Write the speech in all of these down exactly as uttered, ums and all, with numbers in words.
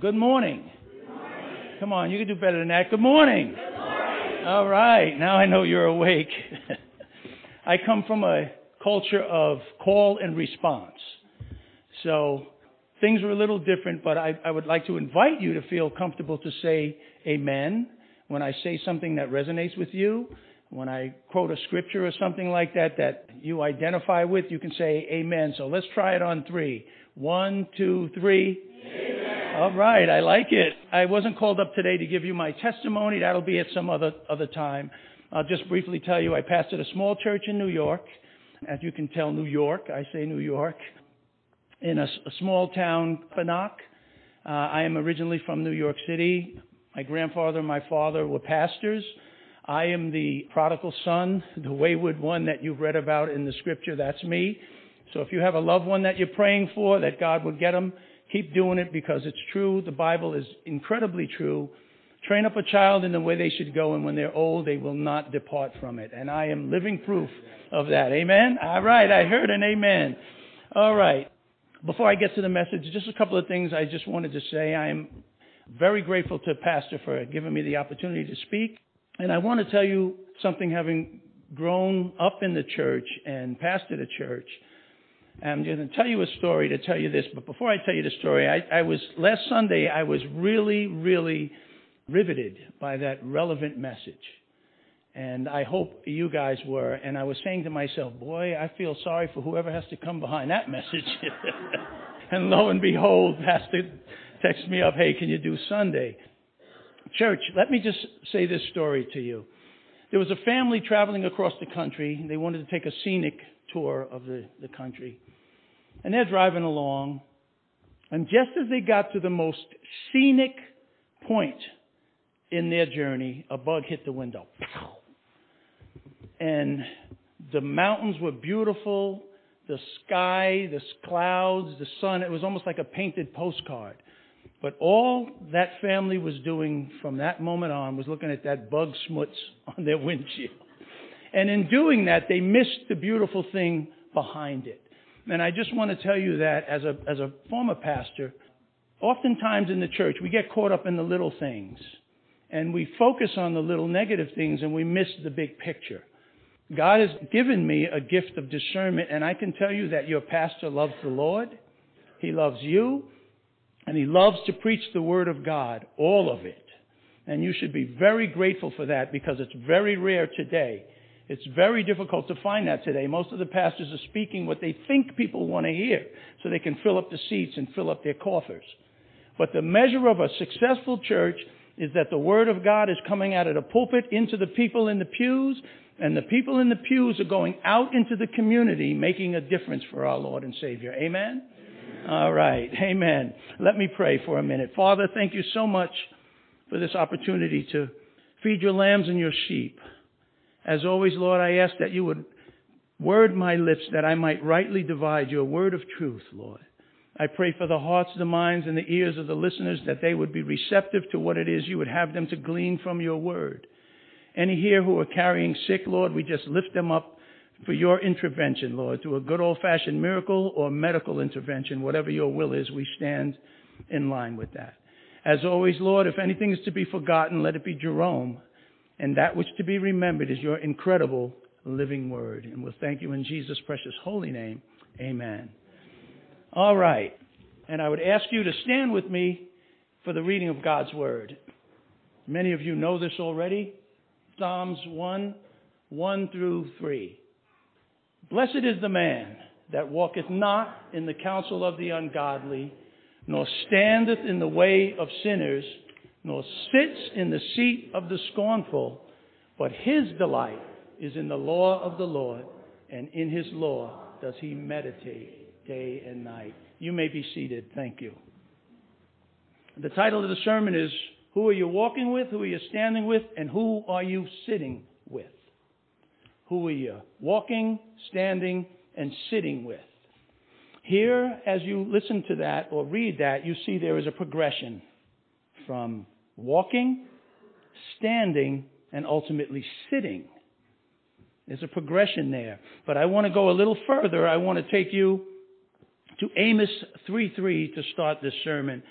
Good morning. Good morning. Come on, you can do better than that. Good morning. Good morning. All right, now I know you're awake. I come from a culture of call and response. So things were a little different, but I, I would like to invite you to feel comfortable to say amen when I say something that resonates with you. When I quote a scripture or something like that that you identify with, you can say amen. So let's try it on three. One, two, three. Amen. All right, I like it. I wasn't called up today to give you my testimony. That'll be at some other other time. I'll just briefly tell you I pastored a small church in New York. As you can tell, New York. I say New York. In a, a small town, Panock. Uh, I am originally from New York City. My grandfather and my father were pastors. I am the prodigal son, the wayward one that you've read about in the scripture. That's me. So if you have a loved one that you're praying for, that God will get them, keep doing it because it's true. The Bible is incredibly true. Train up a child in the way they should go, and when they're old, they will not depart from it. And I am living proof of that. Amen? All right. I heard an amen. All right. Before I get to the message, just a couple of things I just wanted to say. I am very grateful to Pastor for giving me the opportunity to speak. And I want to tell you something, having grown up in the church and pastored a church, I'm going to tell you a story to tell you this. But before I tell you the story, I, I was last Sunday, I was really, really riveted by that relevant message. And I hope you guys were. And I was saying to myself, boy, I feel sorry for whoever has to come behind that message. And lo and behold, Pastor texted me up, hey, can you do Sunday? Church, let me just say this story to you. There was a family traveling across the country. They wanted to take a scenic tour of the, the country. And they're driving along. And just as they got to the most scenic point in their journey, a bug hit the window. Pow! And the mountains were beautiful. The sky, the clouds, the sun. It was almost like a painted postcard. But all that family was doing from that moment on was looking at that bug smuts on their windshield. And in doing that, they missed the beautiful thing behind it. And I just want to tell you that as a as a former pastor, oftentimes in the church, we get caught up in the little things. And we focus on the little negative things and we miss the big picture. God has given me a gift of discernment. And I can tell you that your pastor loves the Lord. He loves you. And he loves to preach the word of God, all of it. And you should be very grateful for that because it's very rare today. It's very difficult to find that today. Most of the pastors are speaking what they think people want to hear so they can fill up the seats and fill up their coffers. But the measure of a successful church is that the word of God is coming out of the pulpit into the people in the pews, and the people in the pews are going out into the community making a difference for our Lord and Savior. Amen? All right. Amen. Let me pray for a minute. Father, thank you so much for this opportunity to feed your lambs and your sheep. As always, Lord, I ask that you would word my lips that I might rightly divide your word of truth, Lord. I pray for the hearts, the minds, and the ears of the listeners that they would be receptive to what it is you would have them to glean from your word. Any here who are carrying sick, Lord, we just lift them up for your intervention, Lord, to a good old-fashioned miracle or medical intervention, whatever your will is, we stand in line with that. As always, Lord, if anything is to be forgotten, let it be Jerome, and that which to be remembered is your incredible living word. And we'll thank you in Jesus' precious holy name. Amen. All right. And I would ask you to stand with me for the reading of God's word. Many of you know this already. Psalms one, one through three. Blessed is the man that walketh not in the counsel of the ungodly, nor standeth in the way of sinners, nor sits in the seat of the scornful, but his delight is in the law of the Lord, and in his law does he meditate day and night. You may be seated. Thank you. The title of the sermon is, Who Are You Walking With? Who Are You Standing With? And Who Are You Sitting With? Who are you walking, standing, and sitting with? Here, as you listen to that or read that, you see there is a progression from walking, standing, and ultimately sitting. There's a progression there. But I want to go a little further. I want to take you to Amos three three to start this sermon.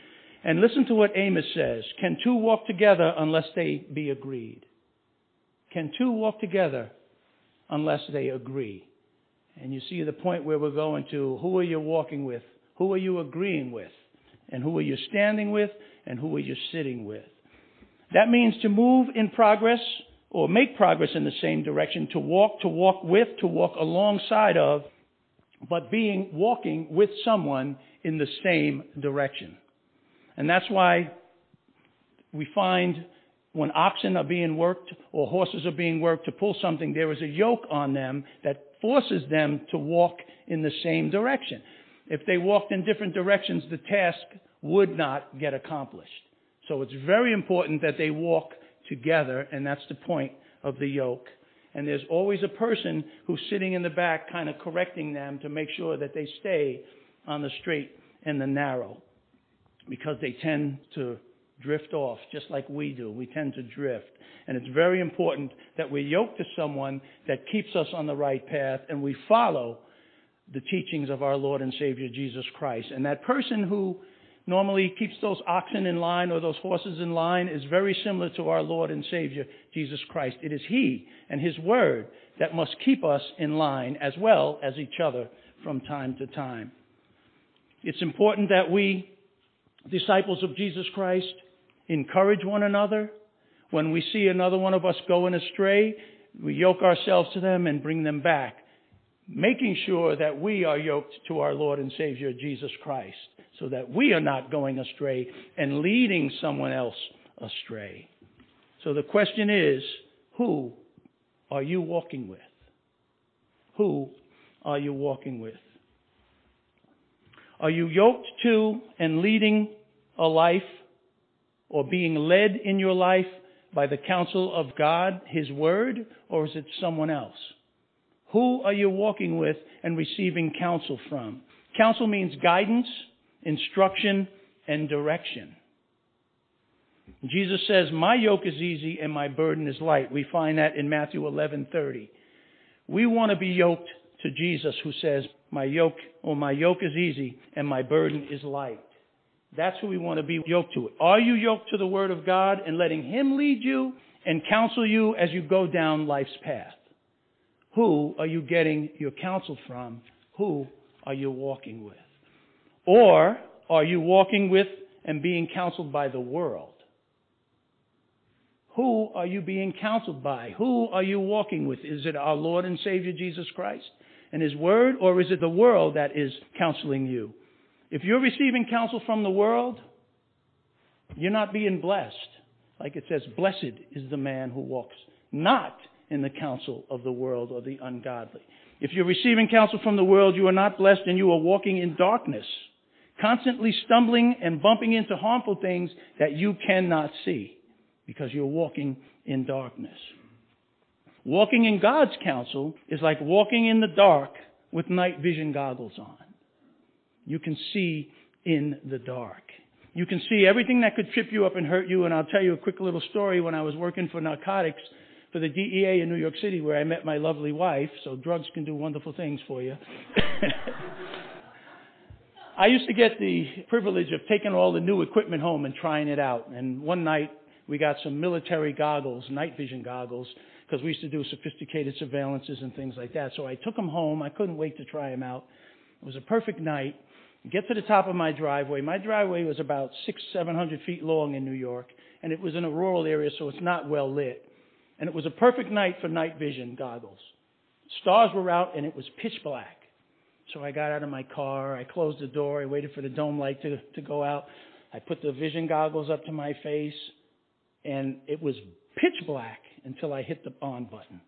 And listen to what Amos says. Can two walk together unless they be agreed? Can two walk together unless they agree? And you see the point where we're going to. Who are you walking with? Who are you agreeing with? And who are you standing with? And who are you sitting with? That means to move in progress or make progress in the same direction, to walk, to walk with, to walk alongside of, but being walking with someone in the same direction. And that's why we find when oxen are being worked or horses are being worked to pull something, there is a yoke on them that forces them to walk in the same direction. If they walked in different directions, the task would not get accomplished. So it's very important that they walk together, and that's the point of the yoke. And there's always a person who's sitting in the back kind of correcting them to make sure that they stay on the straight and the narrow, because they tend to drift off just like we do. We tend to drift. And it's very important that we're yoked to someone that keeps us on the right path, and we follow the teachings of our Lord and Savior Jesus Christ. And that person who normally keeps those oxen in line or those horses in line is very similar to our Lord and Savior Jesus Christ. It is He and His Word that must keep us in line as well as each other from time to time. It's important that we, disciples of Jesus Christ, encourage one another. When we see another one of us going astray, we yoke ourselves to them and bring them back, making sure that we are yoked to our Lord and Savior Jesus Christ, so that we are not going astray and leading someone else astray. So the question is, who are you walking with? Who are you walking with? Are you yoked to and leading a life, or being led in your life by the counsel of God, His Word, or is it someone else? Who are you walking with and receiving counsel from? Counsel means guidance, instruction, and direction. Jesus says, "My yoke is easy and my burden is light." We find that in Matthew eleven thirty. We want to be yoked to Jesus, who says, "My yoke, or my yoke is easy and my burden is light." That's who we want to be yoked to. Are you yoked to the Word of God and letting Him lead you and counsel you as you go down life's path? Who are you getting your counsel from? Who are you walking with? Or are you walking with and being counseled by the world? Who are you being counseled by? Who are you walking with? Is it our Lord and Savior Jesus Christ and His Word, or is it the world that is counseling you? If you're receiving counsel from the world, you're not being blessed. Like it says, "Blessed is the man who walks not in the counsel of the world," or the ungodly. If you're receiving counsel from the world, you are not blessed and you are walking in darkness, constantly stumbling and bumping into harmful things that you cannot see because you're walking in darkness. Walking in God's counsel is like walking in the dark with night vision goggles on. You can see in the dark. You can see everything that could trip you up and hurt you. And I'll tell you a quick little story. When I was working for narcotics for the D E A in New York City, where I met my lovely wife, so drugs can do wonderful things for you. I used to get the privilege of taking all the new equipment home and trying it out. And one night we got some military goggles, night vision goggles, because we used to do sophisticated surveillances and things like that. So I took them home. I couldn't wait to try them out. It was a perfect night. Get to the top of my driveway. My driveway was about six, seven hundred feet long in New York, and it was in a rural area, so it's not well lit. And it was a perfect night for night vision goggles. Stars were out, and it was pitch black. So I got out of my car, I closed the door, I waited for the dome light to, to go out. I put the vision goggles up to my face, and it was pitch black until I hit the on button.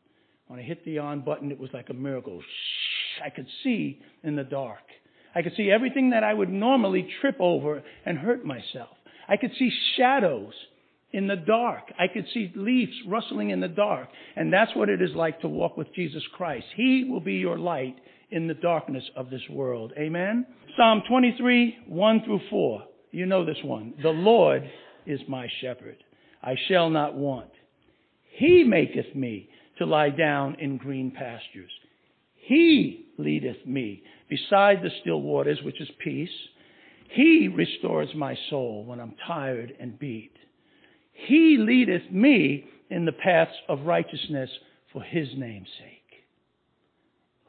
When I hit the on button, it was like a miracle. Shh, I could see in the dark. I could see everything that I would normally trip over and hurt myself. I could see shadows in the dark. I could see leaves rustling in the dark. And that's what it is like to walk with Jesus Christ. He will be your light in the darkness of this world. Amen? Psalm twenty-three, one through four. You know this one. "The Lord is my shepherd. I shall not want. He maketh me to lie down in green pastures. He leadeth me beside the still waters," which is peace. He restores my soul when I'm tired and beat. He leadeth me in the paths of righteousness for his name's sake.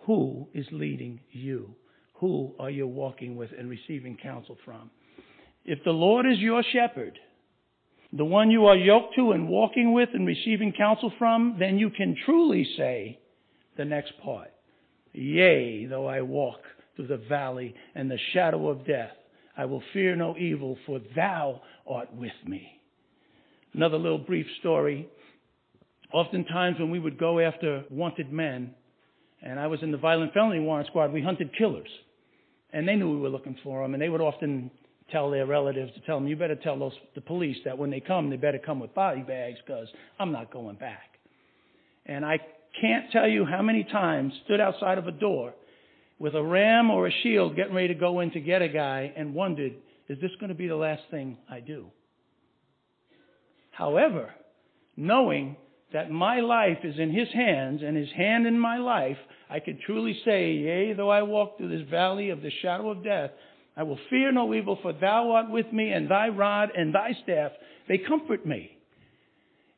Who is leading you? Who are you walking with and receiving counsel from? If the Lord is your shepherd, the one you are yoked to and walking with and receiving counsel from, then you can truly say the next part, yea, though I walk through the valley and the shadow of death, I will fear no evil, for thou art with me. Another little brief story. Oftentimes when we would go after wanted men, and I was in the violent felony warrant squad, we hunted killers. And they knew we were looking for them, and they would often tell their relatives to tell them, you better tell those the police that when they come, they better come with body bags because I'm not going back. And I can't tell you how many times stood outside of a door with a ram or a shield getting ready to go in to get a guy and wondered, is this going to be the last thing I do? However, knowing that my life is in his hands and his hand in my life, I could truly say, yea, though I walk through this valley of the shadow of death, I will fear no evil, for thou art with me, and thy rod and thy staff, they comfort me.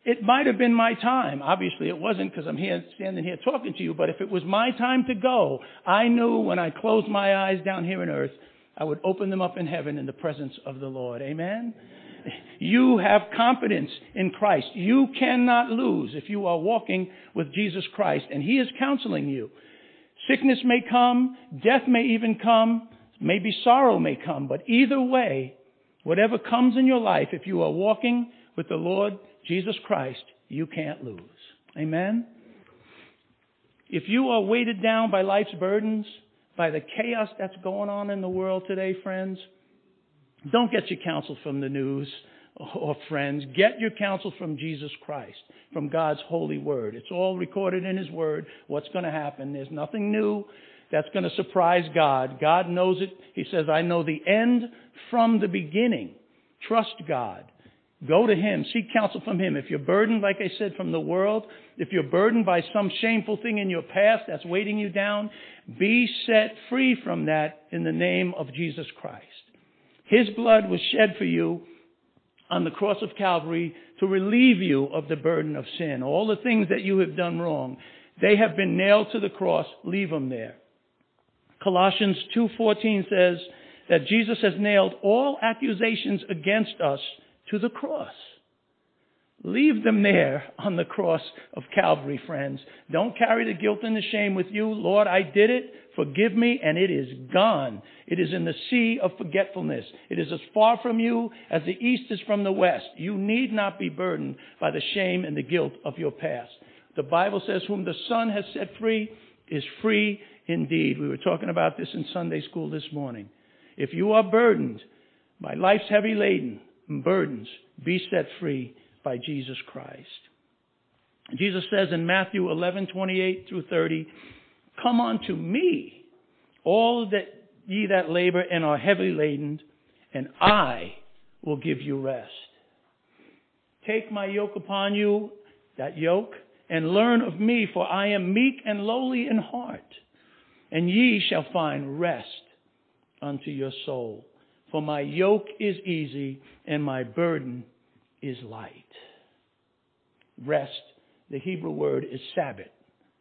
It might have been my time. Obviously, it wasn't because I'm here standing here talking to you, but if it was my time to go, I knew when I closed my eyes down here on earth, I would open them up in heaven in the presence of the Lord. Amen? You have confidence in Christ. You cannot lose if you are walking with Jesus Christ, and he is counseling you. Sickness may come. Death may even come. Maybe sorrow may come, but either way, whatever comes in your life, if you are walking with the Lord Jesus Christ, you can't lose. Amen? If you are weighted down by life's burdens, by the chaos that's going on in the world today, friends, don't get your counsel from the news or friends. Get your counsel from Jesus Christ, from God's holy word. It's all recorded in his word, what's going to happen. There's nothing new that's going to surprise God. God knows it. He says, I know the end from the beginning. Trust God. Go to him. Seek counsel from him. If you're burdened, like I said, from the world, if you're burdened by some shameful thing in your past that's weighting you down, be set free from that in the name of Jesus Christ. His blood was shed for you on the cross of Calvary to relieve you of the burden of sin. All the things that you have done wrong, they have been nailed to the cross. Leave them there. Colossians two fourteen says that Jesus has nailed all accusations against us to the cross. Leave them there on the cross of Calvary, friends. Don't carry the guilt and the shame with you. Lord, I did it. Forgive me, and it is gone. It is in the sea of forgetfulness. It is as far from you as the east is from the west. You need not be burdened by the shame and the guilt of your past. The Bible says, whom the Son has set free is free indeed. We were talking about this in Sunday school this morning. If you are burdened by life's heavy laden burdens, be set free by Jesus Christ. Jesus says in Matthew eleven twenty-eight through thirty, come unto me, all that ye that labor and are heavy laden, and I will give you rest. Take my yoke upon you, that yoke, and learn of me, for I am meek and lowly in heart. And ye shall find rest unto your soul. For my yoke is easy and my burden is light. Rest, the Hebrew word is Sabbath.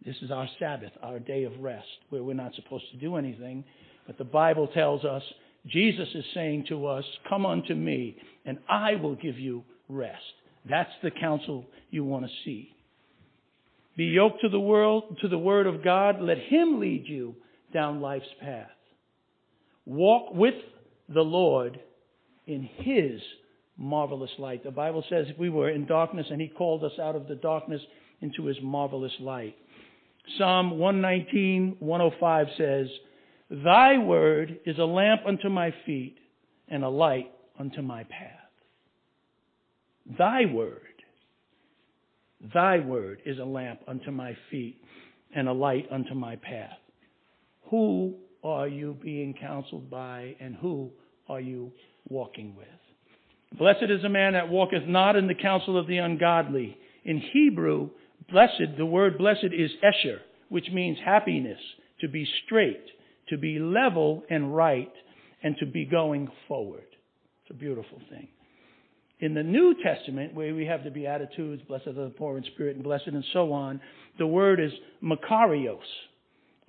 This is our Sabbath, our day of rest, where we're not supposed to do anything. But the Bible tells us, Jesus is saying to us, come unto me and I will give you rest. That's the counsel you want to see. Be yoked to the world, to the word of God. Let him lead you down life's path. Walk with the Lord in his marvelous light. The Bible says if we were in darkness and he called us out of the darkness into his marvelous light. Psalm one nineteen, one oh five says, thy word is a lamp unto my feet and a light unto my path. Thy word. Thy word is a lamp unto my feet and a light unto my path. Who are you being counseled by, and who are you walking with? Blessed is a man that walketh not in the counsel of the ungodly. In Hebrew, blessed, the word blessed is esher, which means happiness, to be straight, to be level and right, and to be going forward. It's a beautiful thing. In the New Testament, where we have the Beatitudes, blessed are the poor in spirit and blessed and so on, the word is makarios.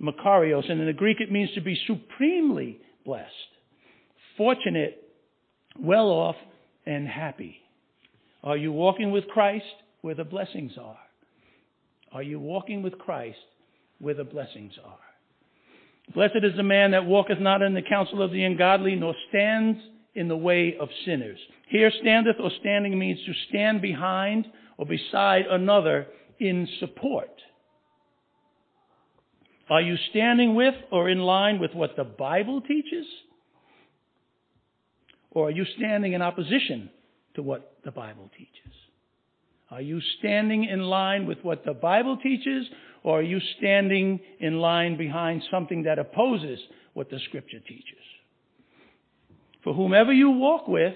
Makarios. And in the Greek, it means to be supremely blessed, fortunate, well off, and happy. Are you walking with Christ where the blessings are? Are you walking with Christ where the blessings are? Blessed is the man that walketh not in the counsel of the ungodly, nor stands in the way of sinners. Here standeth or standing means to stand behind or beside another in support. Are you standing with or in line with what the Bible teaches? Or are you standing in opposition to what the Bible teaches? Are you standing in line with what the Bible teaches, or are you standing in line behind something that opposes what the Scripture teaches? For whomever you walk with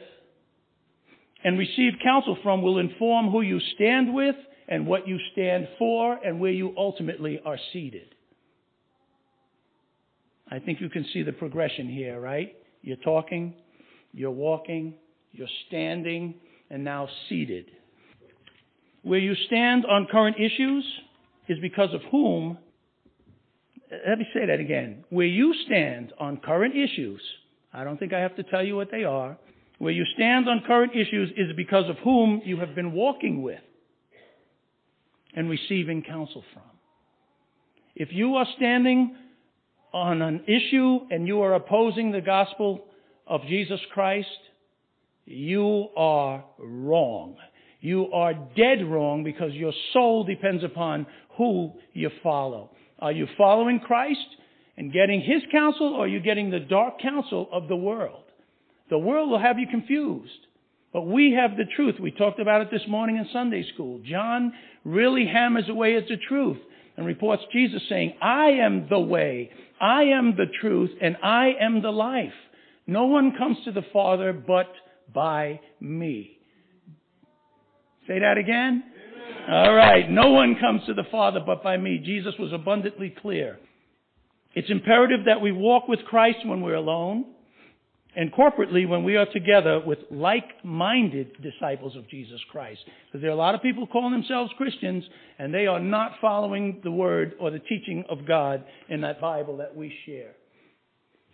and receive counsel from will inform who you stand with and what you stand for and where you ultimately are seated. I think you can see the progression here, right? You're talking, you're walking, you're standing, and now seated. Where you stand on current issues is because of whom. Let me say that again. Where you stand on current issues, I don't think I have to tell you what they are. Where you stand on current issues is because of whom you have been walking with and receiving counsel from. If you are standing on an issue and you are opposing the gospel of Jesus Christ, you are wrong. You are dead wrong because your soul depends upon who you follow. Are you following Christ and getting his counsel, or are you getting the dark counsel of the world? The world will have you confused, but we have the truth. We talked about it this morning in Sunday school. John really hammers away at the truth and reports Jesus saying, I am the way, I am the truth, and I am the life. No one comes to the Father but by me. Say that again? Amen. All right. No one comes to the Father but by me. Jesus was abundantly clear. It's imperative that we walk with Christ when we're alone and corporately when we are together with like-minded disciples of Jesus Christ. Because there are a lot of people calling themselves Christians and they are not following the word or the teaching of God in that Bible that we share.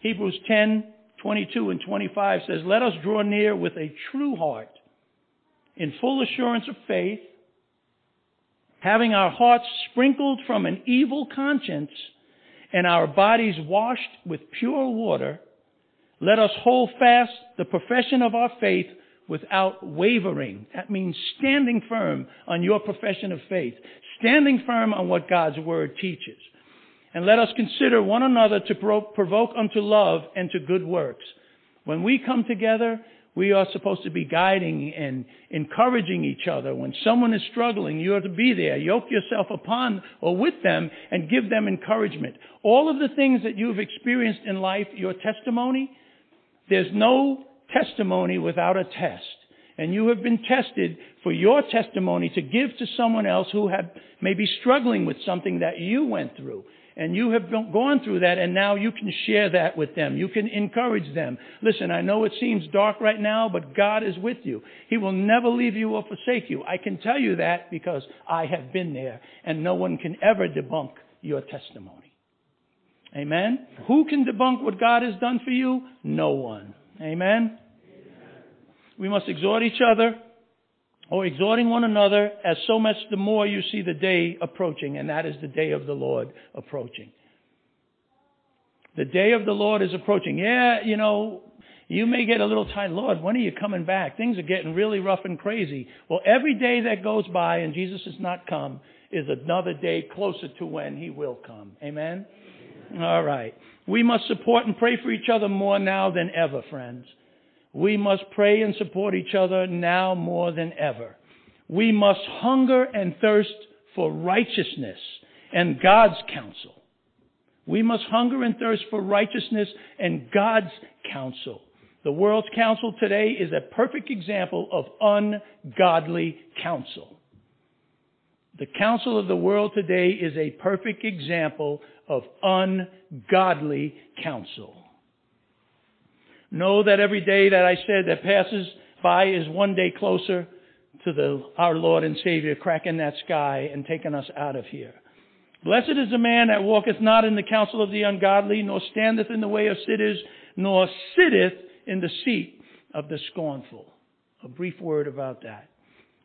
Hebrews ten, twenty-two and twenty-five says, let us draw near with a true heart, in full assurance of faith, having our hearts sprinkled from an evil conscience and our bodies washed with pure water, let us hold fast the profession of our faith without wavering. That means standing firm on your profession of faith, standing firm on what God's word teaches. And let us consider one another to provoke unto love and to good works. When we come together, we are supposed to be guiding and encouraging each other. When someone is struggling, you are to be there. Yoke yourself upon or with them and give them encouragement. All of the things that you've experienced in life, your testimony, there's no testimony without a test. And you have been tested for your testimony to give to someone else who have, may be struggling with something that you went through. And you have gone through that, and now you can share that with them. You can encourage them. Listen, I know it seems dark right now, but God is with you. He will never leave you or forsake you. I can tell you that because I have been there, and no one can ever debunk your testimony. Amen? Who can debunk what God has done for you? No one. Amen? Amen. We must exhort each other, or exhorting one another, as so much the more you see the day approaching, and that is the day of the Lord approaching. The day of the Lord is approaching. Yeah, you know, you may get a little tired. Lord, when are you coming back? Things are getting really rough and crazy. Well, every day that goes by and Jesus has not come is another day closer to when he will come. Amen? Amen. All right. We must support and pray for each other more now than ever, friends. We must pray and support each other now more than ever. We must hunger and thirst for righteousness and God's counsel. We must hunger and thirst for righteousness and God's counsel. The world's counsel today is a perfect example of ungodly counsel. The counsel of the world today is a perfect example of ungodly counsel. Know that every day that I said that passes by is one day closer to the our Lord and Savior cracking that sky and taking us out of here. Blessed is the man that walketh not in the counsel of the ungodly, nor standeth in the way of sinners, nor sitteth in the seat of the scornful. A brief word about that.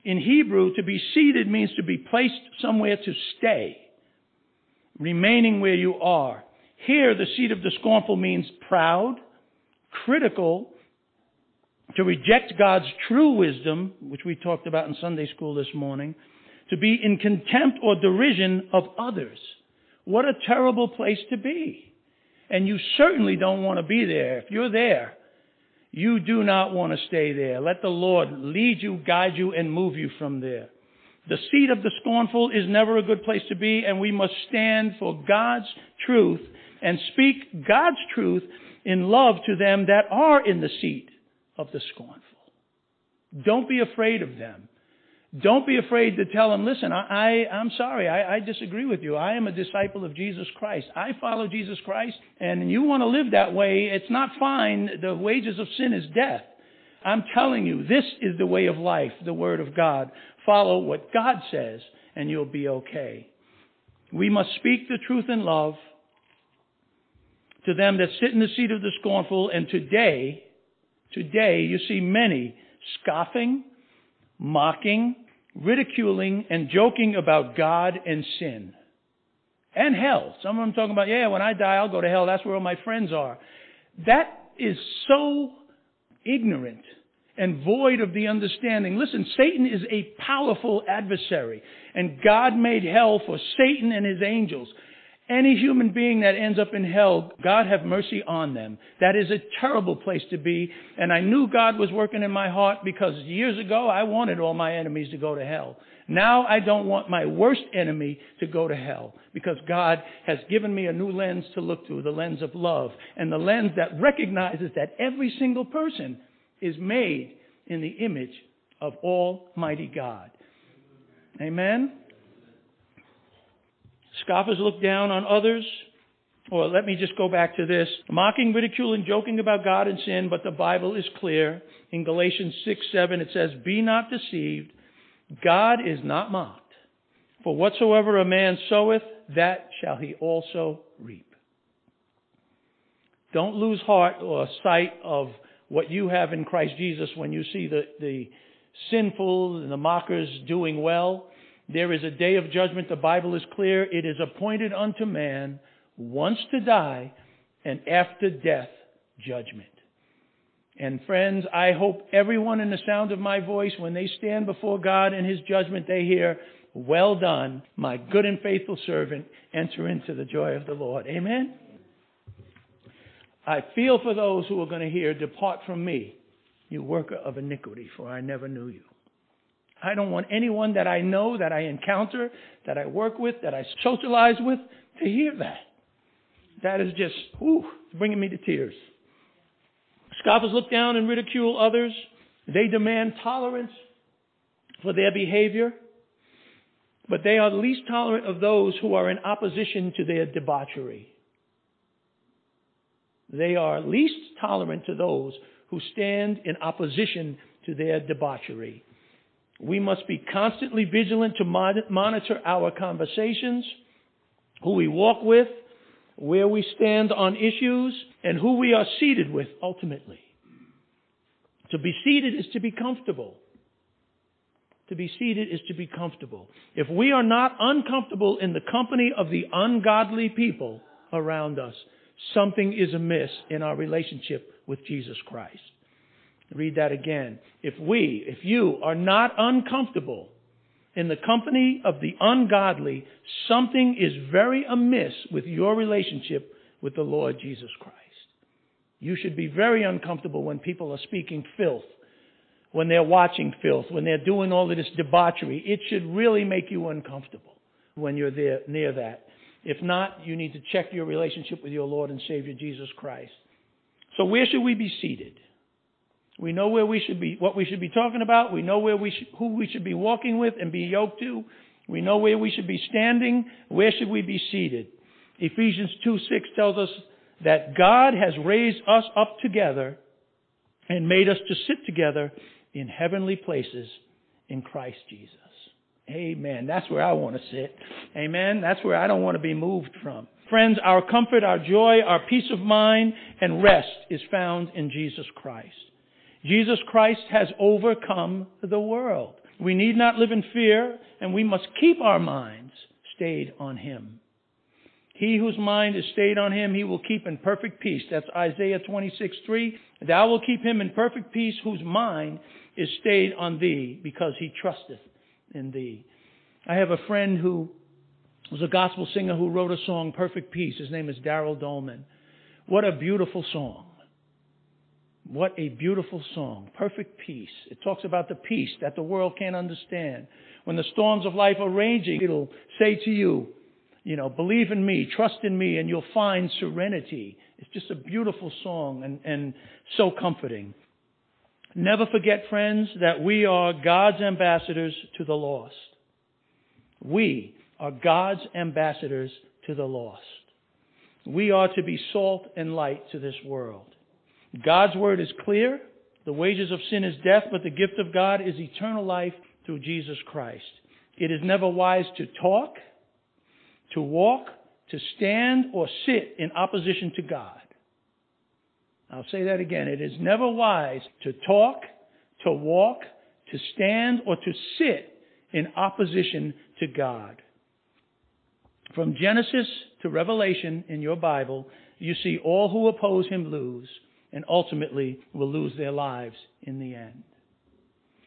In Hebrew, to be seated means to be placed somewhere to stay, remaining where you are. Here, the seat of the scornful means proud, critical, to reject God's true wisdom, which we talked about in Sunday school this morning, to be in contempt or derision of others. What a terrible place to be. And you certainly don't want to be there. If you're there, you do not want to stay there. Let the Lord lead you, guide you, and move you from there. The seat of the scornful is never a good place to be, and we must stand for God's truth and speak God's truth in love to them that are in the seat of the scornful. Don't be afraid of them. Don't be afraid to tell them, listen, I, I, I'm sorry, I, I disagree with you. I am a disciple of Jesus Christ. I follow Jesus Christ, and you want to live that way. It's not fine. The wages of sin is death. I'm telling you, this is the way of life, the Word of God. Follow what God says, and you'll be okay. We must speak the truth in love to them that sit in the seat of the scornful. And today, today, you see many scoffing, mocking, ridiculing, and joking about God and sin and hell. Some of them talking about, yeah, when I die, I'll go to hell. That's where all my friends are. That is so ignorant and void of the understanding. Listen, Satan is a powerful adversary, and God made hell for Satan and his angels. Any human being that ends up in hell, God have mercy on them. That is a terrible place to be. And I knew God was working in my heart because years ago, I wanted all my enemies to go to hell. Now I don't want my worst enemy to go to hell because God has given me a new lens to look through, the lens of love, and the lens that recognizes that every single person is made in the image of Almighty God. Amen? Scoffers look down on others. Or let me just go back to this. Mocking, ridiculing, joking about God and sin, but the Bible is clear. In Galatians six, seven, it says, "Be not deceived, God is not mocked. For whatsoever a man soweth, that shall he also reap." Don't lose heart or sight of what you have in Christ Jesus when you see the, the sinful and the mockers doing well. There is a day of judgment. The Bible is clear. It is appointed unto man once to die, and after death, judgment. And friends, I hope everyone in the sound of my voice, when they stand before God in his judgment, they hear, "Well done, my good and faithful servant. Enter into the joy of the Lord." Amen? I feel for those who are going to hear, "Depart from me, you worker of iniquity, for I never knew you." I don't want anyone that I know, that I encounter, that I work with, that I socialize with, to hear that. That is just, whew, bringing me to tears. Scoffers look down and ridicule others. They demand tolerance for their behavior, but they are least tolerant of those who are in opposition to their debauchery. They are least tolerant to those who stand in opposition to their debauchery. We must be constantly vigilant to monitor our conversations, who we walk with, where we stand on issues, and who we are seated with ultimately. To be seated is to be comfortable. To be seated is to be comfortable. If we are not uncomfortable in the company of the ungodly people around us, something is amiss in our relationship with Jesus Christ. Read that again. If we, if you are not uncomfortable in the company of the ungodly, something is very amiss with your relationship with the Lord Jesus Christ. You should be very uncomfortable when people are speaking filth, when they're watching filth, when they're doing all of this debauchery. It should really make you uncomfortable when you're there near that. If not, you need to check your relationship with your Lord and Savior Jesus Christ. So where should we be seated? We know where we should be, what we should be talking about. We know where we sh- who we should be walking with and be yoked to. We know where we should be standing. Where should we be seated? Ephesians two six tells us that God has raised us up together and made us to sit together in heavenly places in Christ Jesus. Amen. That's where I want to sit. Amen. That's where I don't want to be moved from. Friends, our comfort, our joy, our peace of mind, and rest is found in Jesus Christ. Jesus Christ has overcome the world. We need not live in fear, and we must keep our minds stayed on Him. He whose mind is stayed on Him, He will keep in perfect peace. That's Isaiah twenty-six three. Thou will keep him in perfect peace whose mind is stayed on Thee, because he trusteth in Thee. I have a friend who was a gospel singer who wrote a song, Perfect Peace. His name is Daryl Dolman. What a beautiful song. What a beautiful song. Perfect peace. It talks about the peace that the world can't understand. When the storms of life are raging, it'll say to you, you know, believe in me, trust in me, and you'll find serenity. It's just a beautiful song and, and so comforting. Never forget, friends, that we are God's ambassadors to the lost. We are God's ambassadors to the lost. We are to be salt and light to this world. God's word is clear. The wages of sin is death, but the gift of God is eternal life through Jesus Christ. It is never wise to talk, to walk, to stand, or sit in opposition to God. I'll say that again. It is never wise to talk, to walk, to stand, or to sit in opposition to God. From Genesis to Revelation in your Bible, you see all who oppose Him lose, and ultimately will lose their lives in the end.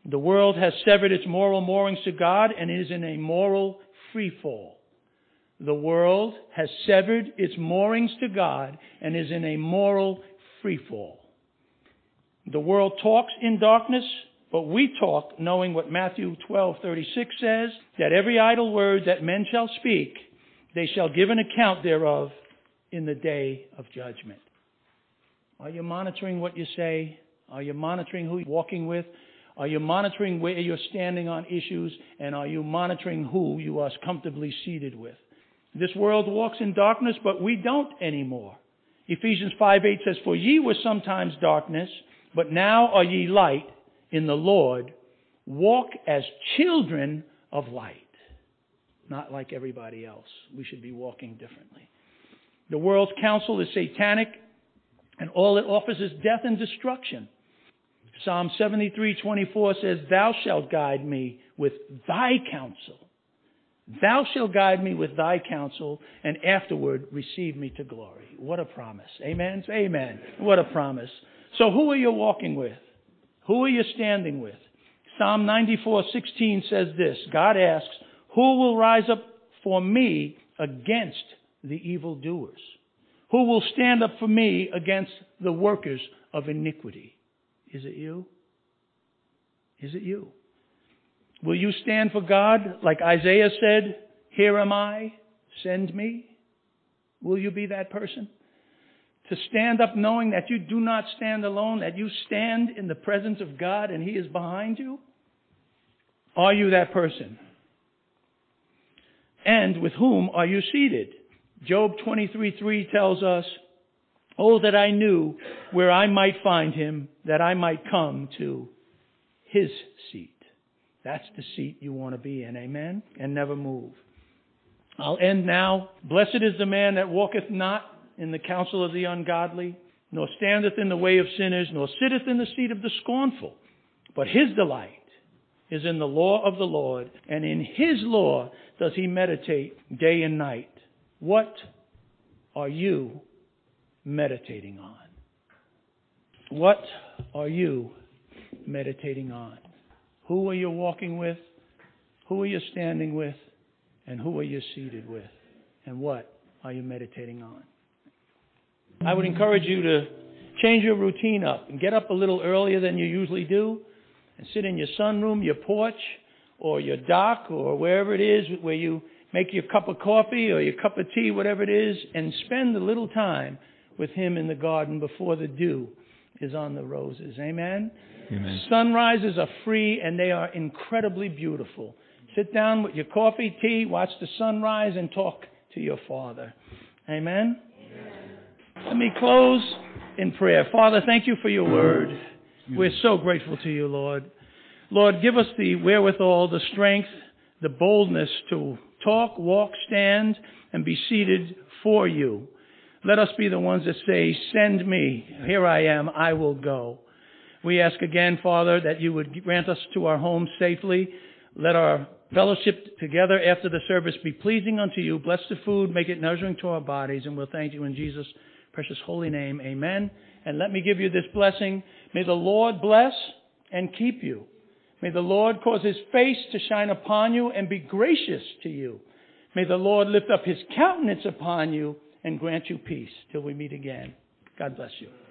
The world has severed its moral moorings to God and is in a moral freefall. The world has severed its moorings to God and is in a moral freefall. The world talks in darkness, but we talk knowing what Matthew twelve thirty-six says, that every idle word that men shall speak, they shall give an account thereof in the day of judgment. Are you monitoring what you say? Are you monitoring who you're walking with? Are you monitoring where you're standing on issues? And are you monitoring who you are comfortably seated with? This world walks in darkness, but we don't anymore. Ephesians five eight says, for ye were sometimes darkness, but now are ye light in the Lord. Walk as children of light. Not like everybody else. We should be walking differently. The world's counsel is satanic, and all it offers is death and destruction. Psalm seventy-three twenty-four says, thou shalt guide me with thy counsel. Thou shalt guide me with thy counsel, and afterward receive me to glory. What a promise. Amen? Amen. What a promise. So who are you walking with? Who are you standing with? Psalm ninety-four sixteen says this, God asks, who will rise up for me against the evildoers? Who will stand up for me against the workers of iniquity? Is it you? Is it you? Will you stand for God like Isaiah said, here am I, send me? Will you be that person? To stand up knowing that you do not stand alone, that you stand in the presence of God and He is behind you? Are you that person? And with whom are you seated? Job twenty-three three tells us, oh, that I knew where I might find Him, that I might come to His seat. That's the seat you want to be in, amen? And never move. I'll end now. Blessed is the man that walketh not in the counsel of the ungodly, nor standeth in the way of sinners, nor sitteth in the seat of the scornful. But his delight is in the law of the Lord, and in His law does he meditate day and night. What are you meditating on? What are you meditating on? Who are you walking with? Who are you standing with? And who are you seated with? And what are you meditating on? I would encourage you to change your routine up and get up a little earlier than you usually do and sit in your sunroom, your porch, or your dock, or wherever it is where you make your cup of coffee or your cup of tea, whatever it is, and spend a little time with Him in the garden before the dew is on the roses. Amen? Amen. Sunrises are free and they are incredibly beautiful. Sit down with your coffee, tea, watch the sunrise, and talk to your Father. Amen? Amen. Let me close in prayer. Father, thank You for Your word. We're so grateful to you, Lord. Lord, give us the wherewithal, the strength, the boldness to talk, walk, stand, and be seated for you. Let us be the ones that say, send me, here I am, I will go. We ask again, Father, that you would grant us to our home safely. Let our fellowship together after the service be pleasing unto you. Bless the food, make it nourishing to our bodies, and we'll thank you in Jesus' precious holy name. Amen. And let me give you this blessing. May the Lord bless and keep you. May the Lord cause his face to shine upon you and be gracious to you. May the Lord lift up his countenance upon you and grant you peace till we meet again. God bless you.